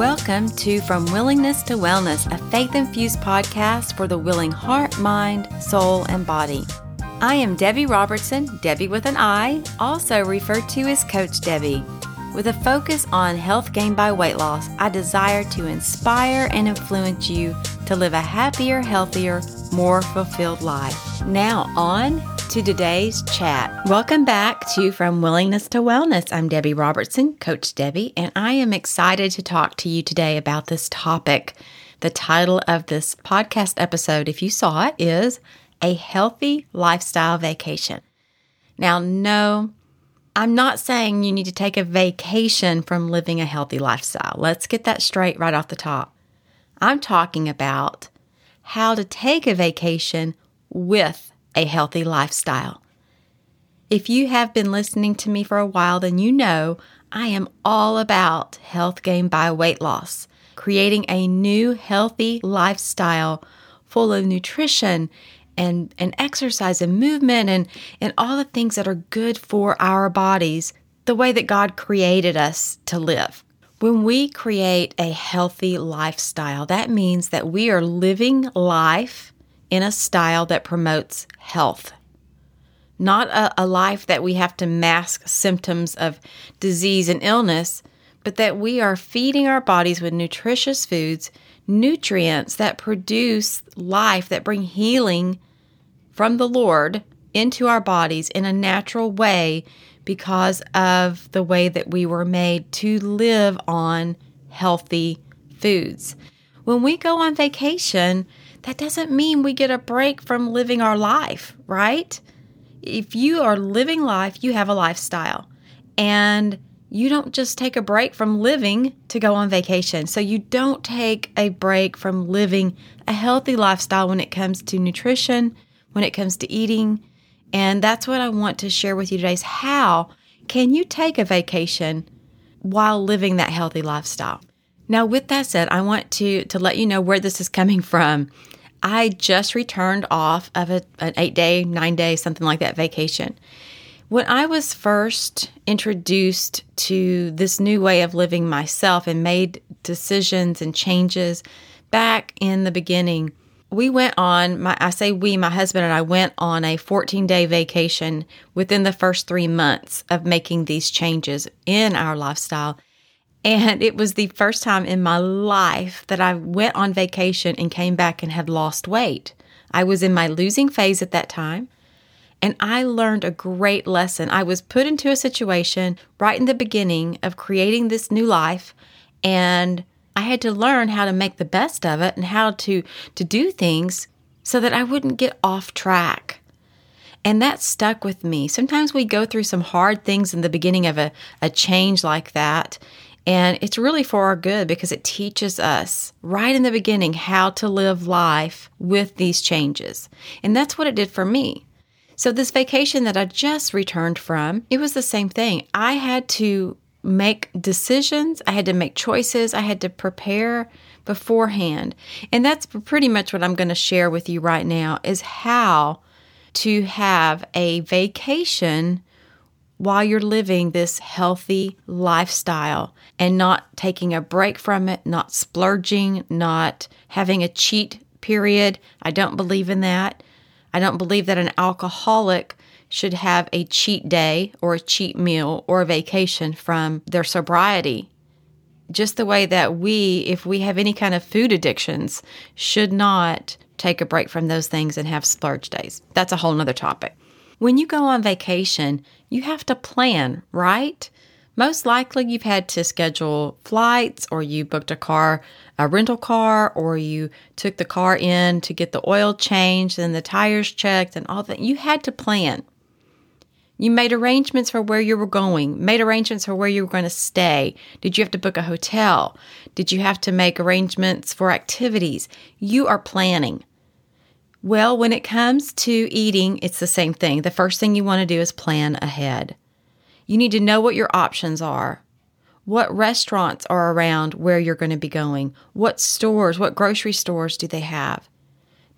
Welcome to From Willingness to Wellness, a faith-infused podcast for the willing heart, mind, soul, and body. I am Debbie Robertson, Debbie with an I, also referred to as Coach Debbie. With a focus on health gained by weight loss, I desire to inspire and influence you to live a happier, healthier, more fulfilled life. Now on to today's chat. Welcome back to From Willingness to Wellness. I'm Debbie Robertson, Coach Debbie, and I am excited to talk to you today about this topic. The title of this podcast episode, if you saw it, is A Healthy Lifestyle Vacation. Now, no, I'm not saying you need to take a vacation from living a healthy lifestyle. Let's get that straight right off the top. I'm talking about how to take a vacation with a healthy lifestyle. If you have been listening to me for a while, then you know I am all about health gained by weight loss, creating a new healthy lifestyle full of nutrition and exercise and movement and all the things that are good for our bodies, the way that God created us to live. When we create a healthy lifestyle, that means that we are living life in a style that promotes health, not a life that we have to mask symptoms of disease and illness, but that we are feeding our bodies with nutritious foods, nutrients that produce life, that bring healing from the Lord into our bodies in a natural way because of the way that we were made to live on healthy foods. When we go on vacation, that doesn't mean we get a break from living our life, right? If you are living life, you have a lifestyle. And you don't just take a break from living to go on vacation. So you don't take a break from living a healthy lifestyle when it comes to nutrition, when it comes to eating. And that's what I want to share with you today is how can you take a vacation while living that healthy lifestyle? Now, with that said, I want to let you know where this is coming from. I just returned off of an 8-day, 9-day, something like that vacation. When I was first introduced to this new way of living myself and made decisions and changes back in the beginning, we went on, my husband and I went on a 14-day vacation within the first 3 months of making these changes in our lifestyle. And it was the first time in my life that I went on vacation and came back and had lost weight. I was in my losing phase at that time, and I learned a great lesson. I was put into a situation right in the beginning of creating this new life, and I had to learn how to make the best of it and how to do things so that I wouldn't get off track. And that stuck with me. Sometimes we go through some hard things in the beginning of a change like that, and it's really for our good because it teaches us right in the beginning how to live life with these changes. And that's what it did for me. So this vacation that I just returned from, it was the same thing. I had to make decisions. I had to make choices. I had to prepare beforehand. And that's pretty much what I'm going to share with you right now is how to have a vacation while you're living this healthy lifestyle and not taking a break from it, not splurging, not having a cheat period. I don't believe in that. I don't believe that an alcoholic should have a cheat day or a cheat meal or a vacation from their sobriety. Just the way that we, if we have any kind of food addictions, should not take a break from those things and have splurge days. That's a whole nother topic. When you go on vacation, you have to plan, right? Most likely you've had to schedule flights or you booked a rental car, or you took the car in to get the oil changed and the tires checked and all that. You had to plan. You made arrangements for where you were going, made arrangements for where you were going to stay. Did you have to book a hotel? Did you have to make arrangements for activities? You are planning. Well, when it comes to eating, it's the same thing. The first thing you want to do is plan ahead. You need to know what your options are, what restaurants are around where you're going to be going, what stores, what grocery stores do they have.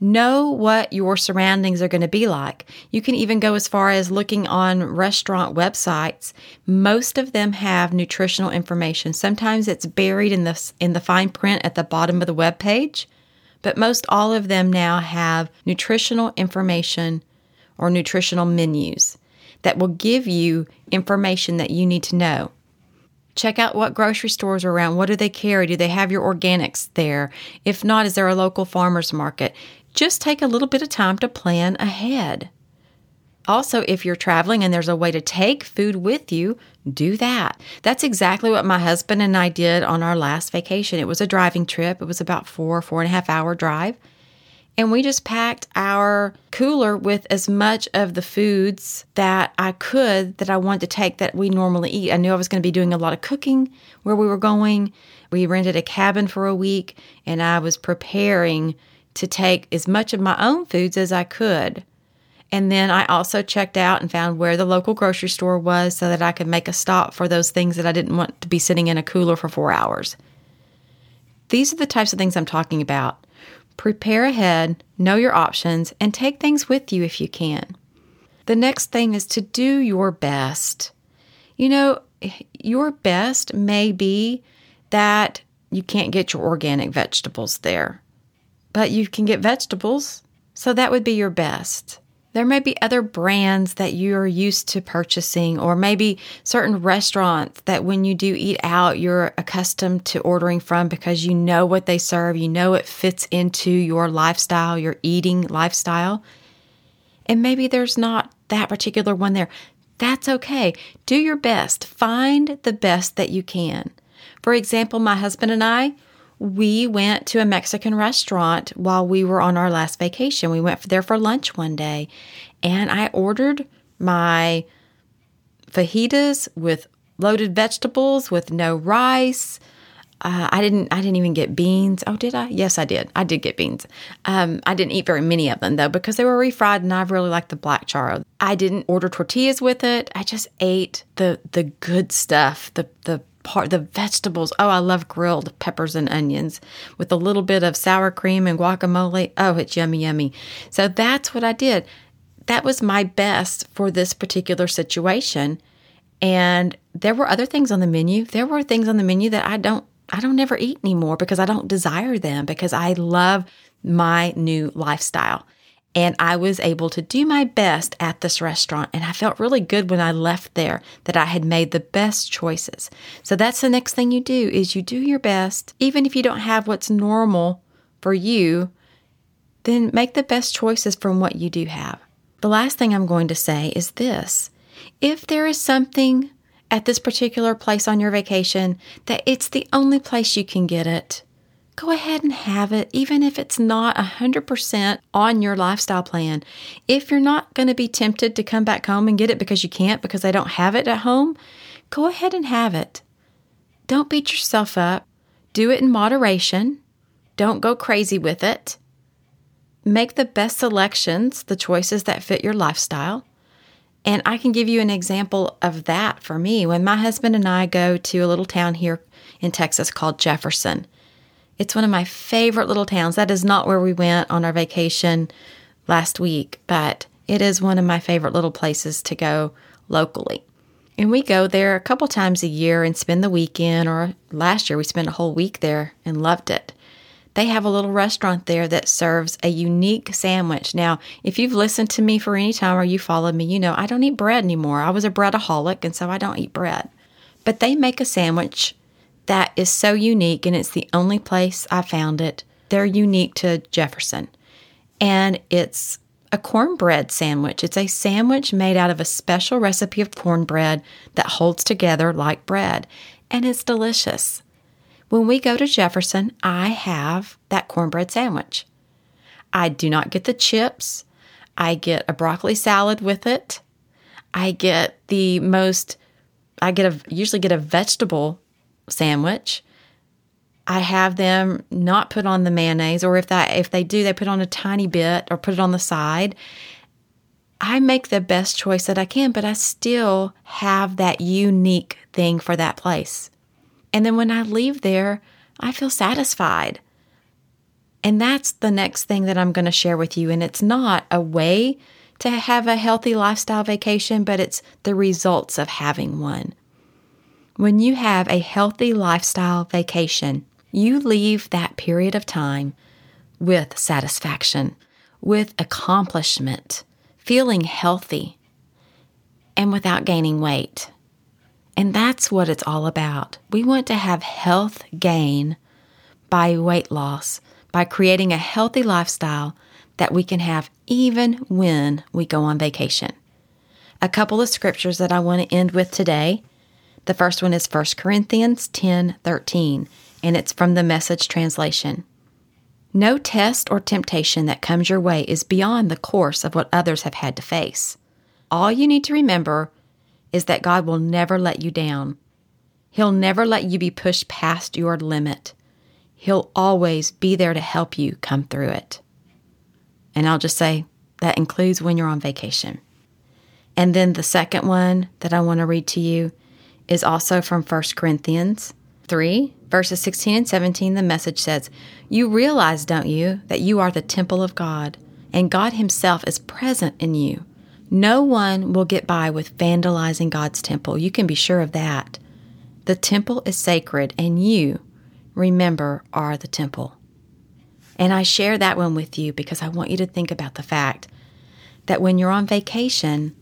Know what your surroundings are going to be like. You can even go as far as looking on restaurant websites. Most of them have nutritional information. Sometimes it's buried in the fine print at the bottom of the web page, but most all of them now have nutritional information or nutritional menus that will give you information that you need to know. Check out what grocery stores are around. What do they carry? Do they have your organics there? If not, is there a local farmer's market? Just take a little bit of time to plan ahead. Also, if you're traveling and there's a way to take food with you, do that. That's exactly what my husband and I did on our last vacation. It was a driving trip. It was about 4.5 hour drive. And we just packed our cooler with as much of the foods that I could that I wanted to take that we normally eat. I knew I was going to be doing a lot of cooking where we were going. We rented a cabin for a week, and I was preparing to take as much of my own foods as I could. And then I also checked out and found where the local grocery store was so that I could make a stop for those things that I didn't want to be sitting in a cooler for 4 hours. These are the types of things I'm talking about. Prepare ahead, know your options, and take things with you if you can. The next thing is to do your best. You know, your best may be that you can't get your organic vegetables there, but you can get vegetables, so that would be your best. There may be other brands that you're used to purchasing, or maybe certain restaurants that when you do eat out, you're accustomed to ordering from because you know what they serve, you know it fits into your lifestyle, your eating lifestyle. And maybe there's not that particular one there. That's okay. Do your best. Find the best that you can. For example, my husband and I, we went to a Mexican restaurant while we were on our last vacation. We went there for lunch one day, and I ordered my fajitas with loaded vegetables with no rice. I didn't even get beans. Oh, did I? Yes, I did. I did get beans. I didn't eat very many of them, though, because they were refried, and I really like the black charro. I didn't order tortillas with it. I just ate the good stuff, the vegetables. Oh, I love grilled peppers and onions with a little bit of sour cream and guacamole. Oh, it's yummy, yummy. So that's what I did. That was my best for this particular situation. And there were other things on the menu. There were things on the menu that I don't never eat anymore because I don't desire them, because I love my new lifestyle. And I was able to do my best at this restaurant, and I felt really good when I left there that I had made the best choices. So that's the next thing you do, is you do your best. Even if you don't have what's normal for you, then make the best choices from what you do have. The last thing I'm going to say is this. If there is something at this particular place on your vacation that it's the only place you can get it, go ahead and have it, even if it's not 100% on your lifestyle plan. If you're not going to be tempted to come back home and get it because you can't, because they don't have it at home, go ahead and have it. Don't beat yourself up. Do it in moderation. Don't go crazy with it. Make the best selections, the choices that fit your lifestyle. And I can give you an example of that for me. When my husband and I go to a little town here in Texas called Jefferson, it's one of my favorite little towns. That is not where we went on our vacation last week, but it is one of my favorite little places to go locally. And we go there a couple times a year and spend the weekend, or last year we spent a whole week there and loved it. They have a little restaurant there that serves a unique sandwich. Now, if you've listened to me for any time or you followed me, you know I don't eat bread anymore. I was a breadaholic, and so I don't eat bread. But they make a sandwich that is so unique, and it's the only place I found it. They're unique to Jefferson. And it's a cornbread sandwich. It's a sandwich made out of a special recipe of cornbread that holds together like bread. And it's delicious. When we go to Jefferson, I have that cornbread sandwich. I do not get the chips. I get a broccoli salad with it. I usually get a vegetable sandwich. I have them not put on the mayonnaise, or if they do, they put on a tiny bit or put it on the side. I make the best choice that I can, but I still have that unique thing for that place. And then when I leave there, I feel satisfied. And that's the next thing that I'm going to share with you. And it's not a way to have a healthy lifestyle vacation, but it's the results of having one. When you have a healthy lifestyle vacation, you leave that period of time with satisfaction, with accomplishment, feeling healthy, and without gaining weight. And that's what it's all about. We want to have health gain by weight loss, by creating a healthy lifestyle that we can have even when we go on vacation. A couple of scriptures that I want to end with today. The first one is 1 Corinthians 10:13, and it's from the Message translation. No test or temptation that comes your way is beyond the course of what others have had to face. All you need to remember is that God will never let you down. He'll never let you be pushed past your limit. He'll always be there to help you come through it. And I'll just say that includes when you're on vacation. And then the second one that I want to read to you is also from 1 Corinthians 3, verses 16 and 17. The Message says, "You realize, don't you, that you are the temple of God, and God himself is present in you. No one will get by with vandalizing God's temple. You can be sure of that. The temple is sacred, and you, remember, are the temple." And I share that one with you because I want you to think about the fact that when you're on vacation,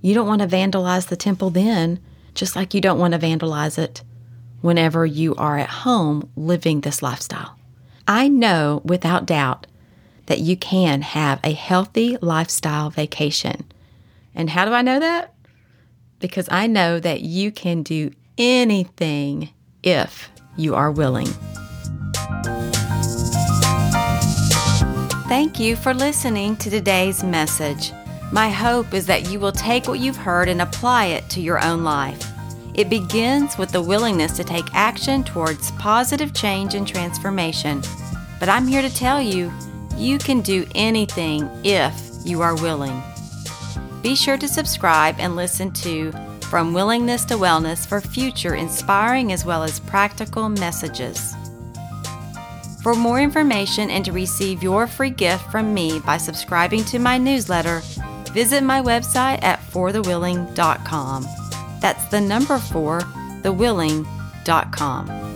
you don't want to vandalize the temple then, just like you don't want to vandalize it whenever you are at home living this lifestyle. I know without doubt that you can have a healthy lifestyle vacation. And how do I know that? Because I know that you can do anything if you are willing. Thank you for listening to today's message. My hope is that you will take what you've heard and apply it to your own life. It begins with the willingness to take action towards positive change and transformation. But I'm here to tell you, you can do anything if you are willing. Be sure to subscribe and listen to From Willingness to Wellness for future inspiring as well as practical messages. For more information and to receive your free gift from me by subscribing to my newsletter, visit my website at forthewilling.com. That's the number 4, thewilling.com.